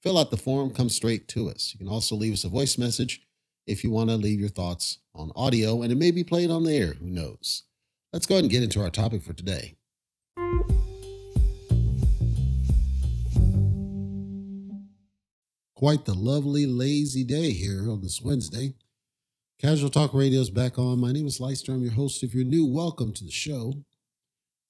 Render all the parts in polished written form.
fill out the form, come straight to us. You can also leave us a voice message if you want to leave your thoughts on audio, and it may be played on the air. Who knows? Let's go ahead and get into our topic for today. Quite the lovely, lazy day here on this Wednesday. Casual Talk Radio is back on. My name is Leister. I'm your host. If you're new, welcome to the show.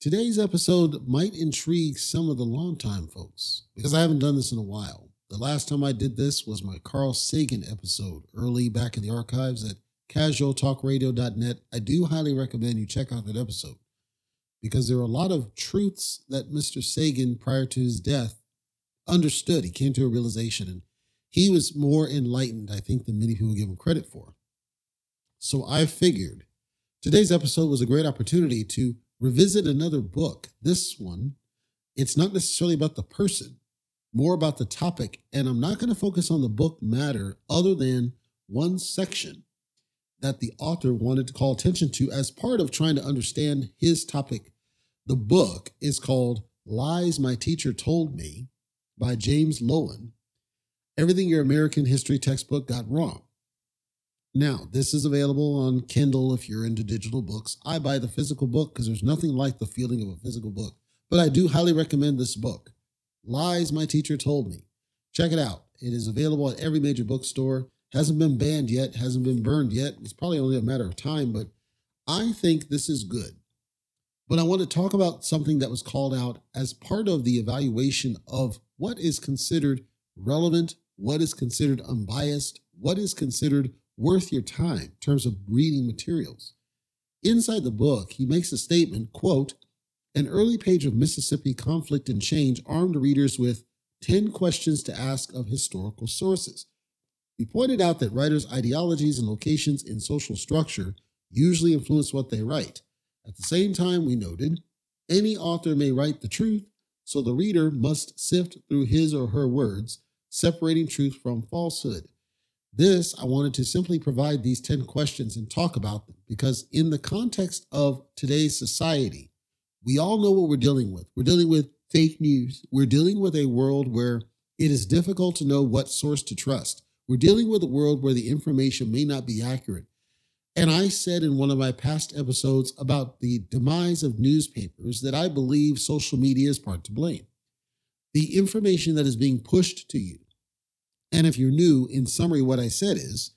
Today's episode might intrigue some of the longtime folks because I haven't done this in a while. The last time I did this was my Carl Sagan episode early back in the archives at casualtalkradio.net. I do highly recommend you check out that episode because there are a lot of truths that Mr. Sagan, prior to his death, understood. He came to a realization, and he was more enlightened, I think, than many people give him credit for. So I figured today's episode was a great opportunity to revisit another book. This one, it's not necessarily about the person, more about the topic. And I'm not going to focus on the book matter other than one section that the author wanted to call attention to as part of trying to understand his topic. The book is called Lies My Teacher Told Me by James Loewen. Everything your American history textbook got wrong. Now, this is available on Kindle if you're into digital books. I buy the physical book because there's nothing like the feeling of a physical book. But I do highly recommend this book, Lies My Teacher Told Me. Check it out. It is available at every major bookstore. Hasn't been banned yet. Hasn't been burned yet. It's probably only a matter of time, but I think this is good. But I want to talk about something that was called out as part of the evaluation of what is considered relevant, what is considered unbiased, what is considered worth your time in terms of reading materials. Inside the book, he makes a statement, quote, an early page of Mississippi Conflict and Change armed readers with 10 questions to ask of historical sources. He pointed out that writers' ideologies and locations in social structure usually influence what they write. At the same time, we noted, any author may write the truth, so the reader must sift through his or her words, separating truth from falsehood. This, I wanted to simply provide these 10 questions and talk about them because in the context of today's society, we all know what we're dealing with. We're dealing with fake news. We're dealing with a world where it is difficult to know what source to trust. We're dealing with a world where the information may not be accurate. And I said in one of my past episodes about the demise of newspapers that I believe social media is part to blame. The information that is being pushed to you. And if you're new, in summary, what I said is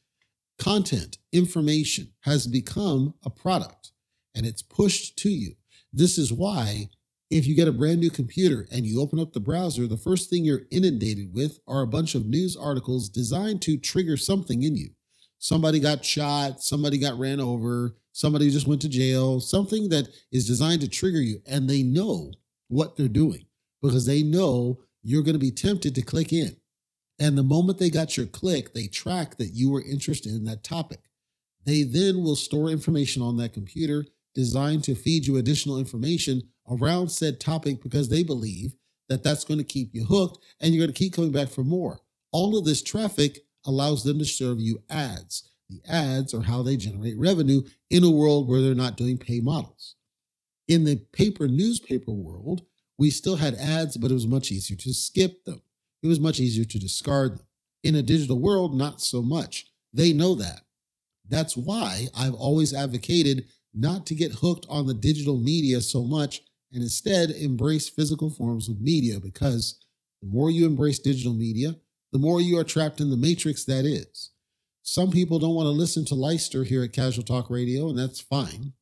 content, information has become a product and it's pushed to you. This is why if you get a brand new computer and you open up the browser, the first thing you're inundated with are a bunch of news articles designed to trigger something in you. Somebody got shot, somebody got ran over, somebody just went to jail, something that is designed to trigger you. And they know what they're doing because they know you're going to be tempted to click in. And the moment they got your click, they track that you were interested in that topic. They then will store information on that computer designed to feed you additional information around said topic because they believe that that's going to keep you hooked and you're going to keep coming back for more. All of this traffic allows them to serve you ads. The ads are how they generate revenue in a world where they're not doing pay models. In the paper newspaper world, we still had ads, but it was much easier to skip them. It was much easier to discard them. In a digital world, not so much. They know that. That's why I've always advocated not to get hooked on the digital media so much and instead embrace physical forms of media because the more you embrace digital media, the more you are trapped in the matrix that is. Some people don't want to listen to Leister here at Casual Talk Radio, and that's fine.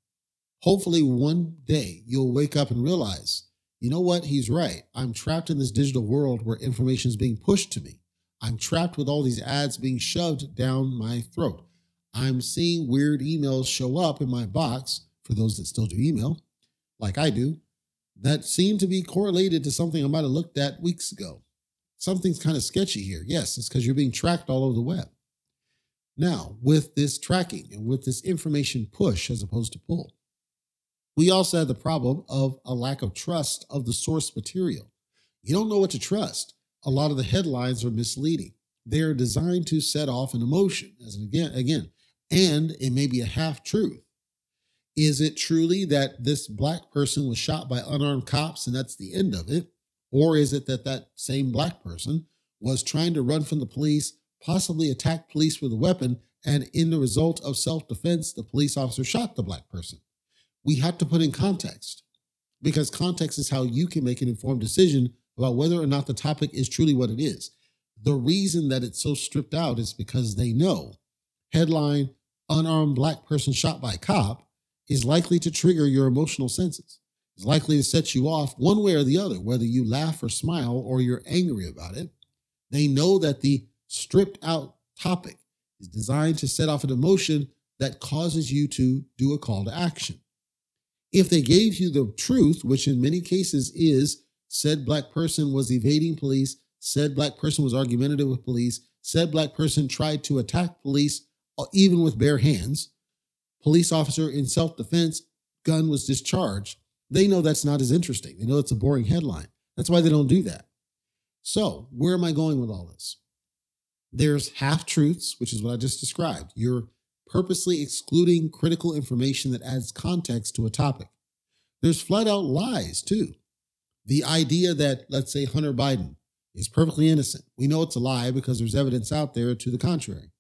Hopefully one day you'll wake up and realize, you know what? He's right. I'm trapped in this digital world where information is being pushed to me. I'm trapped with all these ads being shoved down my throat. I'm seeing weird emails show up in my box, for those that still do email, like I do, that seem to be correlated to something I might have looked at weeks ago. something's kind of sketchy here. Yes, it's because you're being tracked all over the web. Now, with this tracking and with this information push as opposed to pull, we also had the problem of a lack of trust of the source material. You don't know what to trust. A lot of the headlines are misleading. They are designed to set off an emotion, and it may be a half-truth. Is it truly that this black person was shot by unarmed cops and that's the end of it? Or is it that that same black person was trying to run from the police, possibly attacked police with a weapon, and in the result of self-defense, the police officer shot the black person? We have to put in context, because context is how you can make an informed decision about whether or not the topic is truly what it is. The reason that it's so stripped out is because they know headline, unarmed black person shot by a cop, is likely to trigger your emotional senses. It's likely to set you off one way or the other, whether you laugh or smile or you're angry about it. They know that the stripped out topic is designed to set off an emotion that causes you to do a call to action. If they gave you the truth, which in many cases is said black person was evading police, said black person was argumentative with police, said black person tried to attack police, even with bare hands, police officer in self-defense, gun was discharged. They know that's not as interesting. They know it's a boring headline. That's why they don't do that. So where am I going with all this? There's half-truths, which is what I just described. You're purposely excluding critical information that adds context to a topic. There's flat-out lies, too. The idea that, let's say, Hunter Biden is perfectly innocent. We know it's a lie because there's evidence out there to the contrary.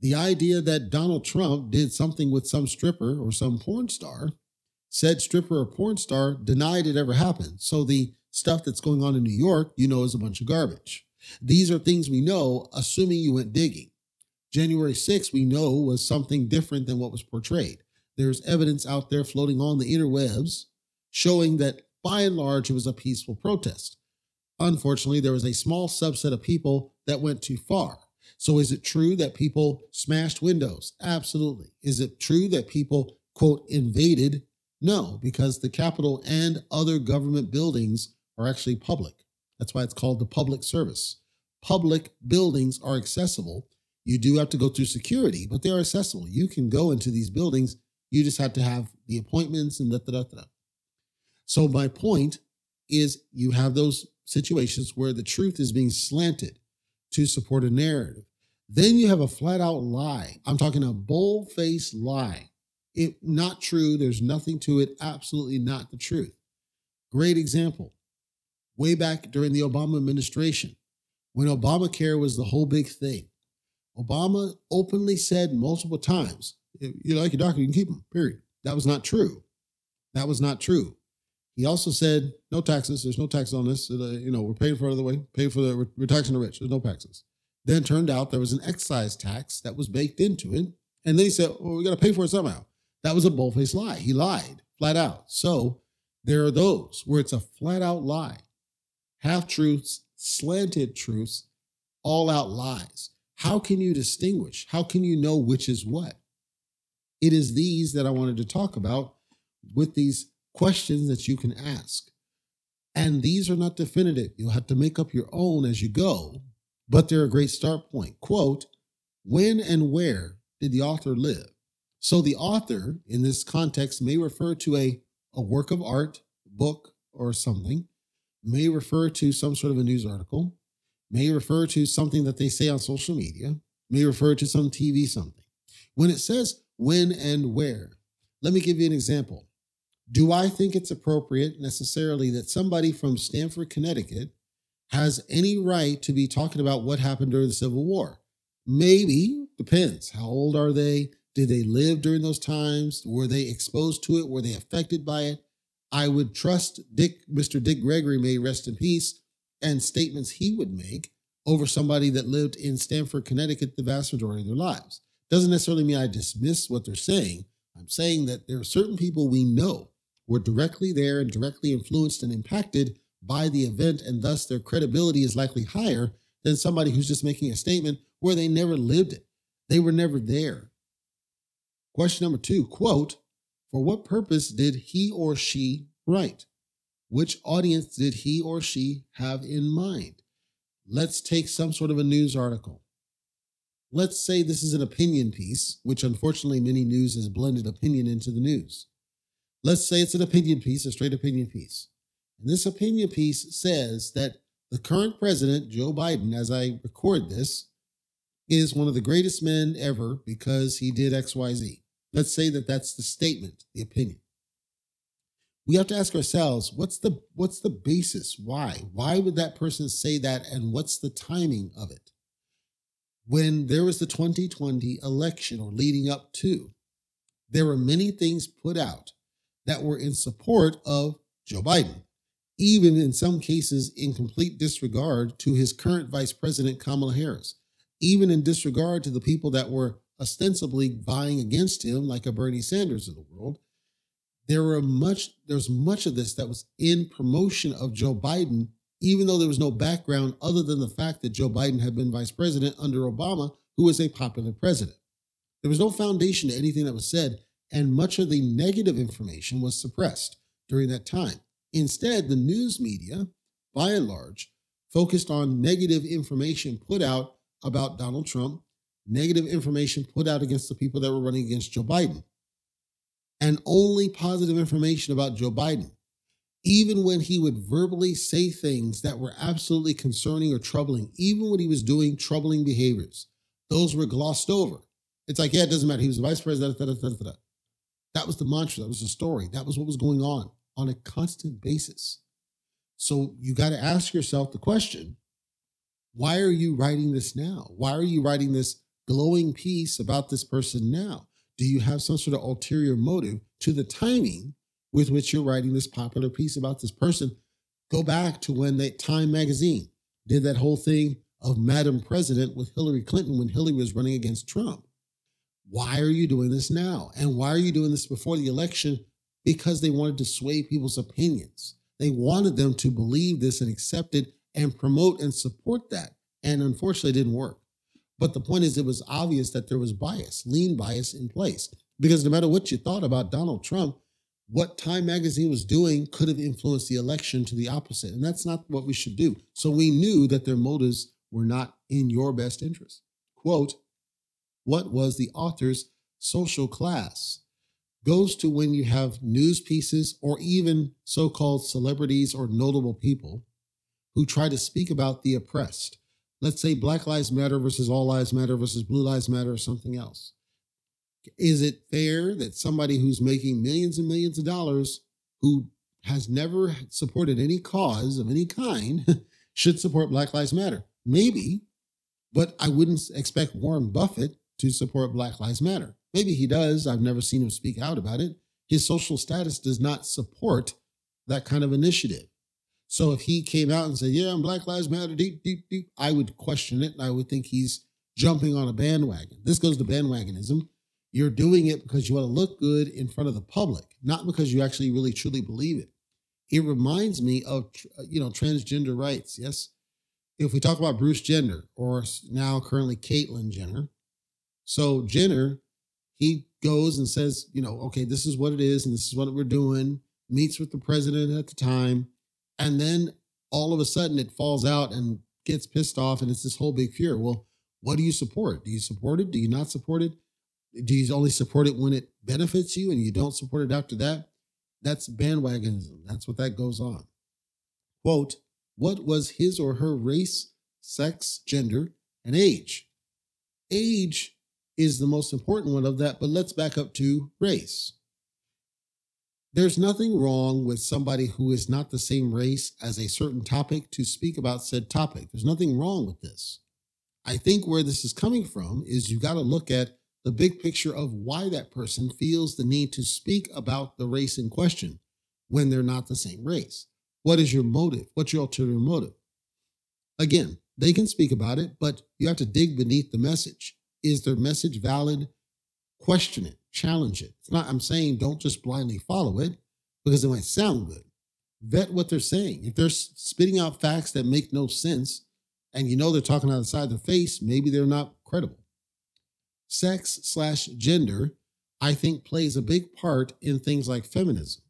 The idea that Donald Trump did something with some stripper or some porn star, said stripper or porn star denied it ever happened. So the stuff that's going on in New York, you know, is a bunch of garbage. These are things we know, assuming you went digging. January 6th, we know, was something different than what was portrayed. There's evidence out there floating on the interwebs showing that by and large, it was a peaceful protest. Unfortunately, there was a small subset of people that went too far. So is it true that people smashed windows? Absolutely. Is it true that people, quote, invaded? No, because the Capitol and other government buildings are actually public. That's why it's called the public service. Public buildings are accessible. You do have to go through security, but they are accessible. You can go into these buildings. You just have to have the appointments and da-da-da-da. So my point is you have those situations where the truth is being slanted to support a narrative. Then you have a flat out lie. I'm talking a bold-faced lie. It not true. There's nothing to it. Absolutely not the truth. Great example. Way back during the Obama administration, when Obamacare was the whole big thing, Obama openly said multiple times, if you like your doctor, you can keep him, period. That was not true. That was not true. He also said, no taxes. There's no tax on this. You know, we're paying for it the other way. Pay for the, we're taxing the rich. There's no taxes. Then it turned out there was an excise tax that was baked into it. And then he said, well, we got to pay for it somehow. That was a bold-faced lie. He lied flat out. So there are those where it's a flat out lie. Half-truths, slanted truths, all out lies. How can you distinguish? How can you know which is what? It is these that I wanted to talk about with these questions that you can ask. And these are not definitive. You'll have to make up your own as you go, but they're a great start point. Quote, when and where did the author live? So the author in this context may refer to a work of art, book, or something, may refer to some sort of a news article, may refer to something that they say on social media, may refer to some TV something. When it says when and where, let me give you an example. Do I think it's appropriate necessarily that somebody from Stamford, Connecticut has any right to be talking about what happened during the Civil War? Maybe, depends. How old are they? Did they live during those times? Were they exposed to it? Were they affected by it? I would trust Mr. Dick Gregory, may rest in peace, and statements he would make over somebody that lived in Stamford, Connecticut the vast majority of their lives. Doesn't necessarily mean I dismiss what they're saying. I'm saying that there are certain people we know were directly there and directly influenced and impacted by the event, and thus their credibility is likely higher than somebody who's just making a statement where they never lived it. They were never there. Question number two, quote, for what purpose did he or she write? Which audience did he or she have in mind? Let's take some sort of a news article. Let's say this is an opinion piece, which unfortunately many news has blended opinion into the news. Let's say it's an opinion piece, a straight opinion piece. And this opinion piece says that the current president, Joe Biden, as I record this, is one of the greatest men ever because he did X, Y, Z. Let's say that that's the statement, the opinion. We have to ask ourselves, what's the basis? Why? Why would that person say that? And what's the timing of it? When there was the 2020 election or leading up to, there were many things put out that were in support of Joe Biden, even in some cases in complete disregard to his current vice president, Kamala Harris, even in disregard to the people that were ostensibly vying against him, like a Bernie Sanders of the world. There's much of this that was in promotion of Joe Biden, even though there was no background other than the fact that Joe Biden had been vice president under Obama, who was a popular president. There was no foundation to anything that was said, and much of the negative information was suppressed during that time. Instead, the news media, by and large, focused on negative information put out about Donald Trump, negative information put out against the people that were running against Joe Biden, and only positive information about Joe Biden. Even when he would verbally say things that were absolutely concerning or troubling, even when he was doing troubling behaviors, those were glossed over. It's like, yeah, it doesn't matter. He was the vice president. Da, da, da, da, da. That was the mantra. That was the story. That was what was going on a constant basis. So you got to ask yourself the question, why are you writing this now? Why are you writing this glowing piece about this person now? Do you have some sort of ulterior motive to the timing with which you're writing this popular piece about this person? Go back to when that Time magazine did that whole thing of Madam President with Hillary Clinton when Hillary was running against Trump. Why are you doing this now? And why are you doing this before the election? Because they wanted to sway people's opinions. They wanted them to believe this and accept it and promote and support that. And unfortunately, it didn't work. But the point is, it was obvious that there was bias, lean bias in place. Because no matter what you thought about Donald Trump, what Time magazine was doing could have influenced the election to the opposite. And that's not what we should do. So we knew that their motives were not in your best interest. Quote, what was the author's social class? Goes to when you have news pieces or even so-called celebrities or notable people who try to speak about the oppressed. Let's say Black Lives Matter versus All Lives Matter versus Blue Lives Matter or something else. Is it fair that somebody who's making millions and millions of dollars, who has never supported any cause of any kind, should support Black Lives Matter? Maybe, but I wouldn't expect Warren Buffett to support Black Lives Matter. Maybe he does. I've never seen him speak out about it. His social status does not support that kind of initiative. So if he came out and said, yeah, I'm Black Lives Matter, deep, deep, deep, I would question it. And I would think he's jumping on a bandwagon. This goes to bandwagonism. You're doing it because you want to look good in front of the public, not because you actually really truly believe it. It reminds me of, transgender rights. Yes. If we talk about Bruce Jenner, or now currently Caitlyn Jenner. So Jenner, he goes and says, okay, this is what it is. And this is what we're doing. Meets with the president at the time. And then all of a sudden it falls out and gets pissed off. And it's this whole big fear. Well, what do you support? Do you support it? Do you not support it? Do you only support it when it benefits you and you don't support it after that? That's bandwagonism. That's what that goes on. Quote, what was his or her race, sex, gender, and age? Age is the most important one of that, but let's back up to race. There's nothing wrong with somebody who is not the same race as a certain topic to speak about said topic. There's nothing wrong with this. I think where this is coming from is you got to look at the big picture of why that person feels the need to speak about the race in question when they're not the same race. What is your motive? What's your ulterior motive? Again, they can speak about it, but you have to dig beneath the message. Is their message valid? Question it. Challenge it. It's not, I'm saying don't just blindly follow it because it might sound good. Vet what they're saying. If they're spitting out facts that make no sense and they're talking out of the side of their face, maybe they're not credible. Sex/gender, I think, plays a big part in things like feminism.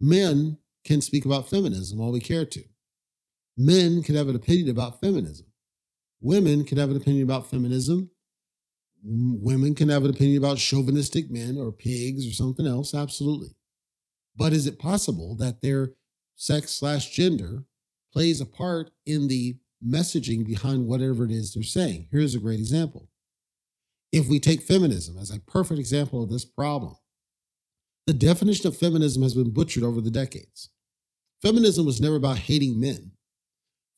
Men can speak about feminism all we care to. Men can have an opinion about feminism. Women can have an opinion about feminism. Women can have an opinion about chauvinistic men or pigs or something else. Absolutely. But is it possible that their sex/gender plays a part in the messaging behind whatever it is they're saying? Here's a great example. If we take feminism as a perfect example of this problem, the definition of feminism has been butchered over the decades. Feminism was never about hating men.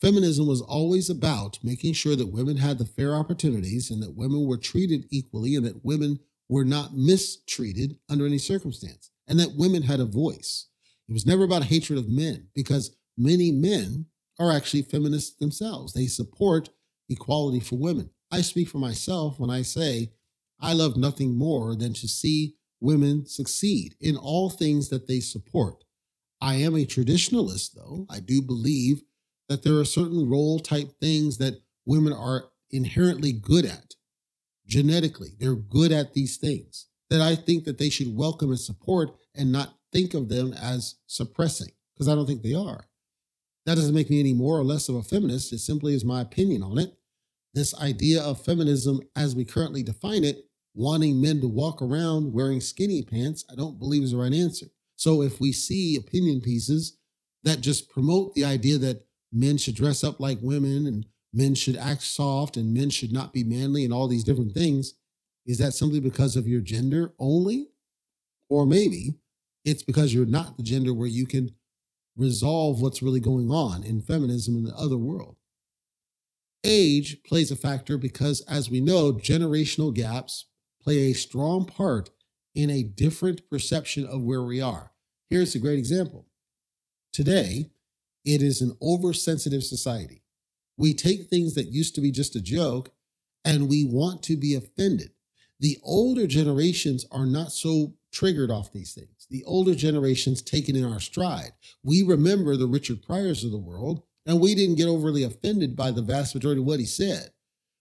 Feminism was always about making sure that women had the fair opportunities and that women were treated equally and that women were not mistreated under any circumstance and that women had a voice. It was never about hatred of men because many men are actually feminists themselves. They support equality for women. I speak for myself when I say I love nothing more than to see women succeed in all things that they support. I am a traditionalist, though. I do believe that there are certain role-type things that women are inherently good at. Genetically, they're good at these things that I think that they should welcome and support and not think of them as suppressing, because I don't think they are. That doesn't make me any more or less of a feminist. It simply is my opinion on it. This idea of feminism, as we currently define it, wanting men to walk around wearing skinny pants, I don't believe is the right answer. So if we see opinion pieces that just promote the idea that men should dress up like women and men should act soft and men should not be manly and all these different things, is that simply because of your gender only? Or maybe it's because you're not the gender where you can resolve what's really going on in feminism in the other world. Age plays a factor because, as we know, generational gaps play a strong part in a different perception of where we are. Here's a great example. Today, it is an oversensitive society. We take things that used to be just a joke and we want to be offended. The older generations are not so triggered off these things. The older generations take it in our stride. We remember the Richard Pryors of the world, and we didn't get overly offended by the vast majority of what he said.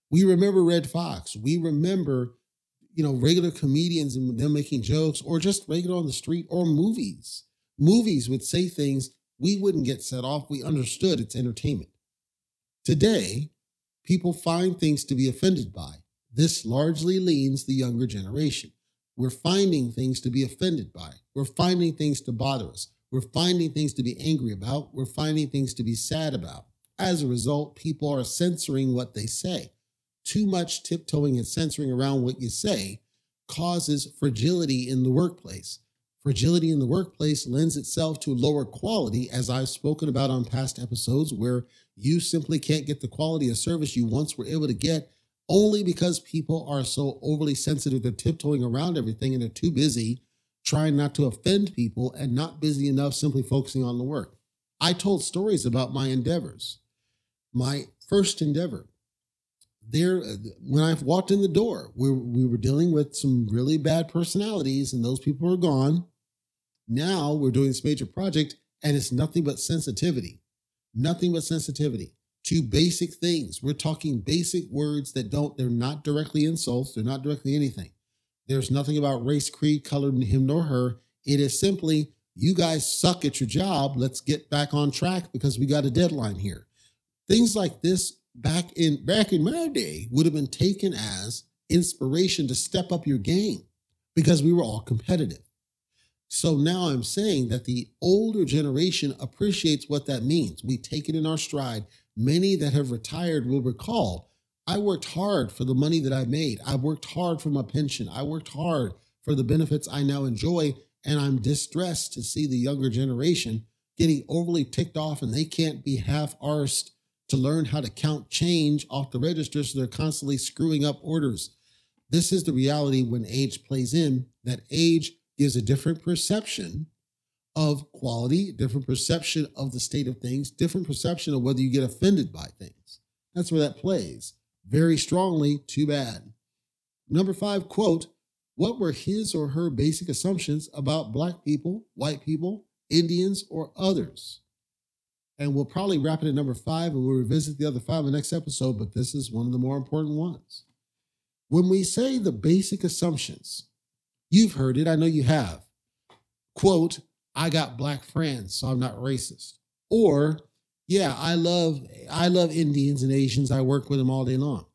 We remember Red Fox. We remember, regular comedians and them making jokes, or just regular on the street, or movies. Movies would say things we wouldn't get set off. We understood it's entertainment. Today, people find things to be offended by. This largely leans the younger generation. We're finding things to be offended by. We're finding things to bother us. We're finding things to be angry about. We're finding things to be sad about. As a result, people are censoring what they say. Too much tiptoeing and censoring around what you say causes fragility in the workplace. Fragility in the workplace lends itself to lower quality, as I've spoken about on past episodes, where you simply can't get the quality of service you once were able to get only because people are so overly sensitive. They're tiptoeing around everything and they're too busy trying not to offend people and not busy enough simply focusing on the work. I told stories about my endeavors. My first endeavor, when I walked in the door, we were dealing with some really bad personalities and those people are gone. Now we're doing this major project and it's nothing but sensitivity. Nothing but sensitivity to basic things. We're talking basic words they're not directly insults. They're not directly anything. There's nothing about race, creed, color, him nor her. It is simply, you guys suck at your job. Let's get back on track because we got a deadline here. Things like this back in my day would have been taken as inspiration to step up your game because we were all competitive. So now I'm saying that the older generation appreciates what that means. We take it in our stride. Many that have retired will recall, I worked hard for the money that I made. I worked hard for my pension. I worked hard for the benefits I now enjoy. And I'm distressed to see the younger generation getting overly ticked off and they can't be half-arsed to learn how to count change off the register. So they're constantly screwing up orders. This is the reality when age plays in, that age gives a different perception of quality, different perception of the state of things, different perception of whether you get offended by things. That's where that plays. Very strongly, too bad. Number 5, quote, what were his or her basic assumptions about Black people, white people, Indians, or others? And we'll probably wrap it at number 5 and we'll revisit the other 5 in the next episode, but this is one of the more important ones. When we say the basic assumptions, you've heard it, I know you have. Quote, I got Black friends, so I'm not racist. Or Yeah, I love Indians and Asians. I work with them all day long.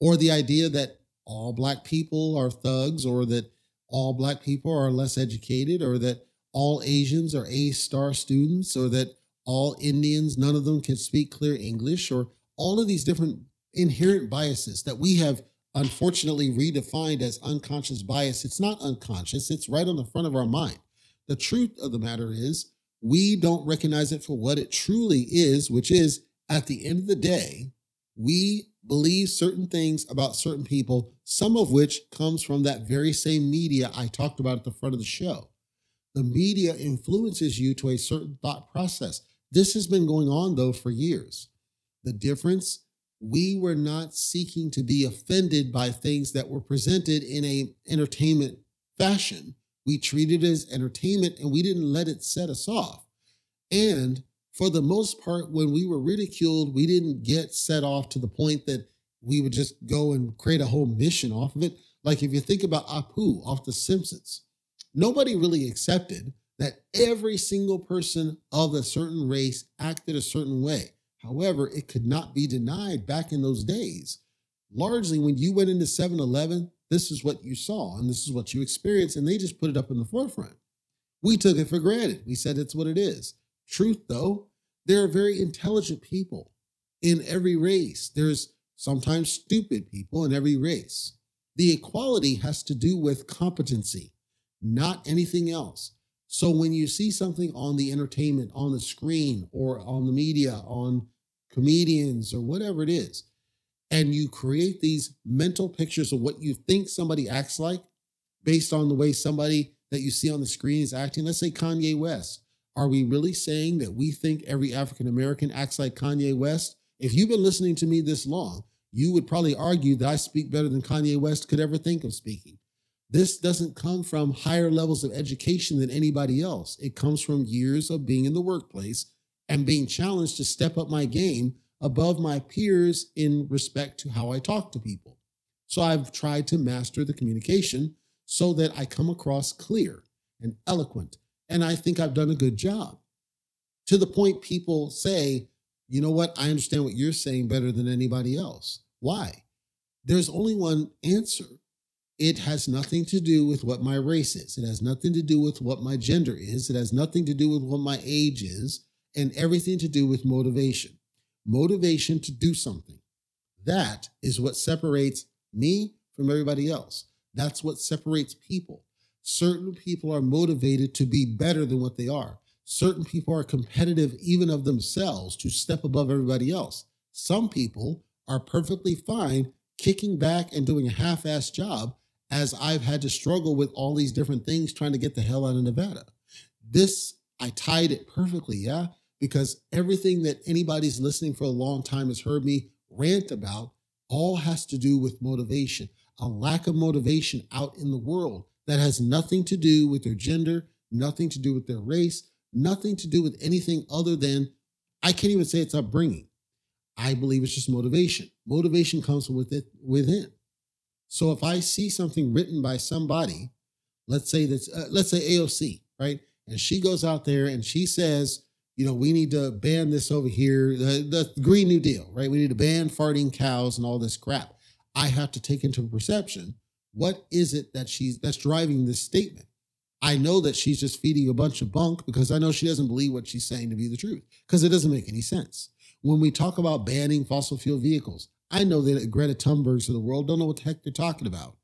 Or the idea that all black people are thugs, or that all black people are less educated, or that all Asians are A-star students, or that all Indians, none of them can speak clear English, or all of these different inherent biases that we have unfortunately redefined as unconscious bias. It's not unconscious. It's right on the front of our mind. The truth of the matter is we don't recognize it for what it truly is, which is at the end of the day, we believe certain things about certain people, some of which comes from that very same media I talked about at the front of the show. The media influences you to a certain thought process. This has been going on, though, for years. The difference, we were not seeking to be offended by things that were presented in an entertainment fashion. We treated it as entertainment, and we didn't let it set us off. And for the most part, when we were ridiculed, we didn't get set off to the point that we would just go and create a whole mission off of it. Like if you think about Apu off The Simpsons, nobody really accepted that every single person of a certain race acted a certain way. However, it could not be denied back in those days. Largely, when you went into 7-Eleven, this is what you saw and this is what you experienced, and they just put it up in the forefront. We took it for granted. We said it's what it is. Truth, though, there are very intelligent people in every race. There's sometimes stupid people in every race. The equality has to do with competency, not anything else. So when you see something on the entertainment, on the screen, or on the media, on comedians, or whatever it is, and you create these mental pictures of what you think somebody acts like based on the way somebody that you see on the screen is acting, let's say Kanye West. Are we really saying that we think every African-American acts like Kanye West? If you've been listening to me this long, you would probably argue that I speak better than Kanye West could ever think of speaking. This doesn't come from higher levels of education than anybody else. It comes from years of being in the workplace and being challenged to step up my game above my peers in respect to how I talk to people. So I've tried to master the communication so that I come across clear and eloquent. And I think I've done a good job, to the point people say, you know what? I understand what you're saying better than anybody else. Why? There's only one answer. It has nothing to do with what my race is. It has nothing to do with what my gender is. It has nothing to do with what my age is, and everything to do with motivation. Motivation to do something. That is what separates me from everybody else. That's what separates people. Certain people are motivated to be better than what they are. Certain people are competitive even of themselves to step above everybody else. Some people are perfectly fine kicking back and doing a half-assed job, as I've had to struggle with all these different things trying to get the hell out of Nevada. This, I tied it perfectly, yeah? Because everything that anybody's listening for a long time has heard me rant about all has to do with motivation, a lack of motivation out in the world. That has nothing to do with their gender, nothing to do with their race, nothing to do with anything other than, I can't even say it's upbringing. I believe it's just motivation. Motivation comes from within. So if I see something written by somebody, let's say AOC, right? And she goes out there and she says, you know, we need to ban this over here, the Green New Deal, right? We need to ban farting cows and all this crap. I have to take into perception, what is it that that's driving this statement? I know that she's just feeding a bunch of bunk, because I know she doesn't believe what she's saying to be the truth, because it doesn't make any sense. When we talk about banning fossil fuel vehicles, I know that Greta Thunbergs of the world don't know what the heck they're talking about.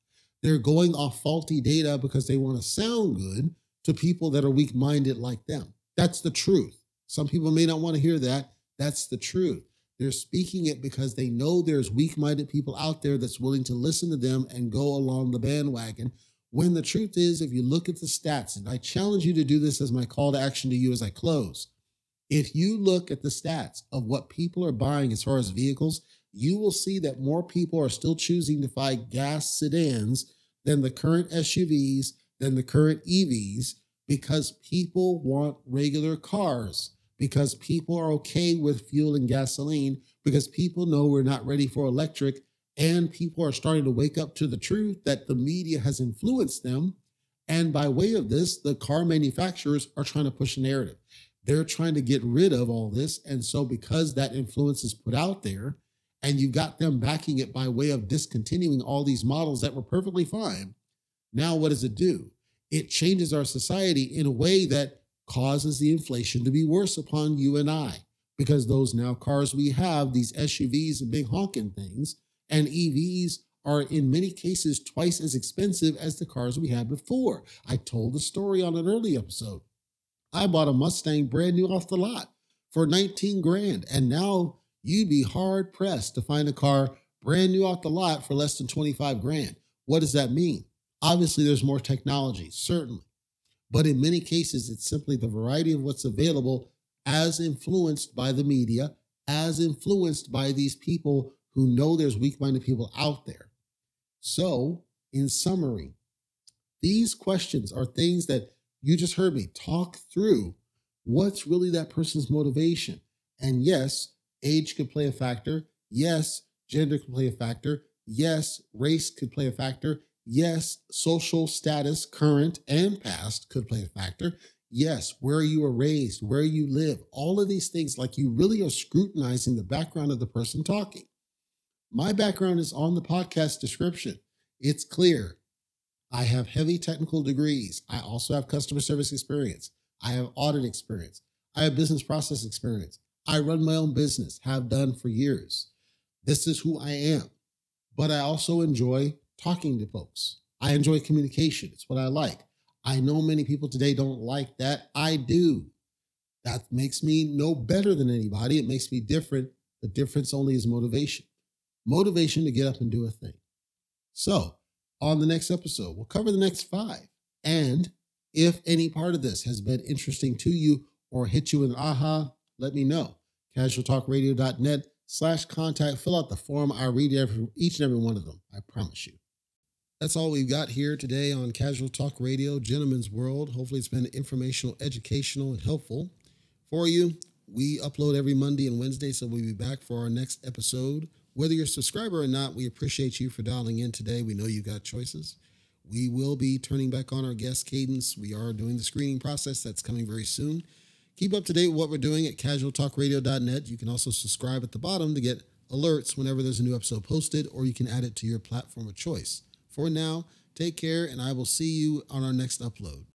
They're going off faulty data because they want to sound good to people that are weak-minded like them. That's the truth. Some people may not want to hear that. That's the truth. They're speaking it because they know there's weak-minded people out there that's willing to listen to them and go along the bandwagon. When the truth is, if you look at the stats, and I challenge you to do this as my call to action to you as I close, if you look at the stats of what people are buying as far as vehicles, you will see that more people are still choosing to buy gas sedans than the current SUVs, than the current EVs, because people want regular cars. Because people are okay with fuel and gasoline, because people know we're not ready for electric, and people are starting to wake up to the truth that the media has influenced them. And by way of this, the car manufacturers are trying to push a narrative. They're trying to get rid of all this. And so because that influence is put out there and you got them backing it by way of discontinuing all these models that were perfectly fine, now what does it do? It changes our society in a way that causes the inflation to be worse upon you and I, because those now cars we have, these SUVs and big honking things, and EVs are in many cases twice as expensive as the cars we had before. I told the story on an early episode. I bought a Mustang brand new off the lot for $19,000. And now you'd be hard pressed to find a car brand new off the lot for less than $25,000. What does that mean? Obviously there's more technology, certainly. But in many cases, it's simply the variety of what's available as influenced by the media, as influenced by these people who know there's weak-minded people out there. So in summary, these questions are things that you just heard me talk through. What's really that person's motivation? And yes, age could play a factor. Yes, gender could play a factor. Yes, race could play a factor. Yes, social status, current and past, could play a factor. Yes, where you were raised, where you live, all of these things, like you really are scrutinizing the background of the person talking. My background is on the podcast description. It's clear. I have heavy technical degrees. I also have customer service experience. I have audit experience. I have business process experience. I run my own business, have done for years. This is who I am. But I also enjoy talking to folks. I enjoy communication. It's what I like. I know many people today don't like that. I do. That makes me no better than anybody. It makes me different. The difference only is motivation. Motivation to get up and do a thing. So, on the next episode, we'll cover the next 5. And if any part of this has been interesting to you or hit you with an aha, let me know. CasualTalkRadio.net/contact. Fill out the form. I read each and every one of them. I promise you. That's all we've got here today on Casual Talk Radio, Gentleman's World. Hopefully it's been informational, educational, and helpful for you. We upload every Monday and Wednesday, so we'll be back for our next episode. Whether you're a subscriber or not, we appreciate you for dialing in today. We know you got choices. We will be turning back on our guest cadence. We are doing the screening process. That's coming very soon. Keep up to date with what we're doing at casualtalkradio.net. You can also subscribe at the bottom to get alerts whenever there's a new episode posted, or you can add it to your platform of choice. For now, take care, and I will see you on our next upload.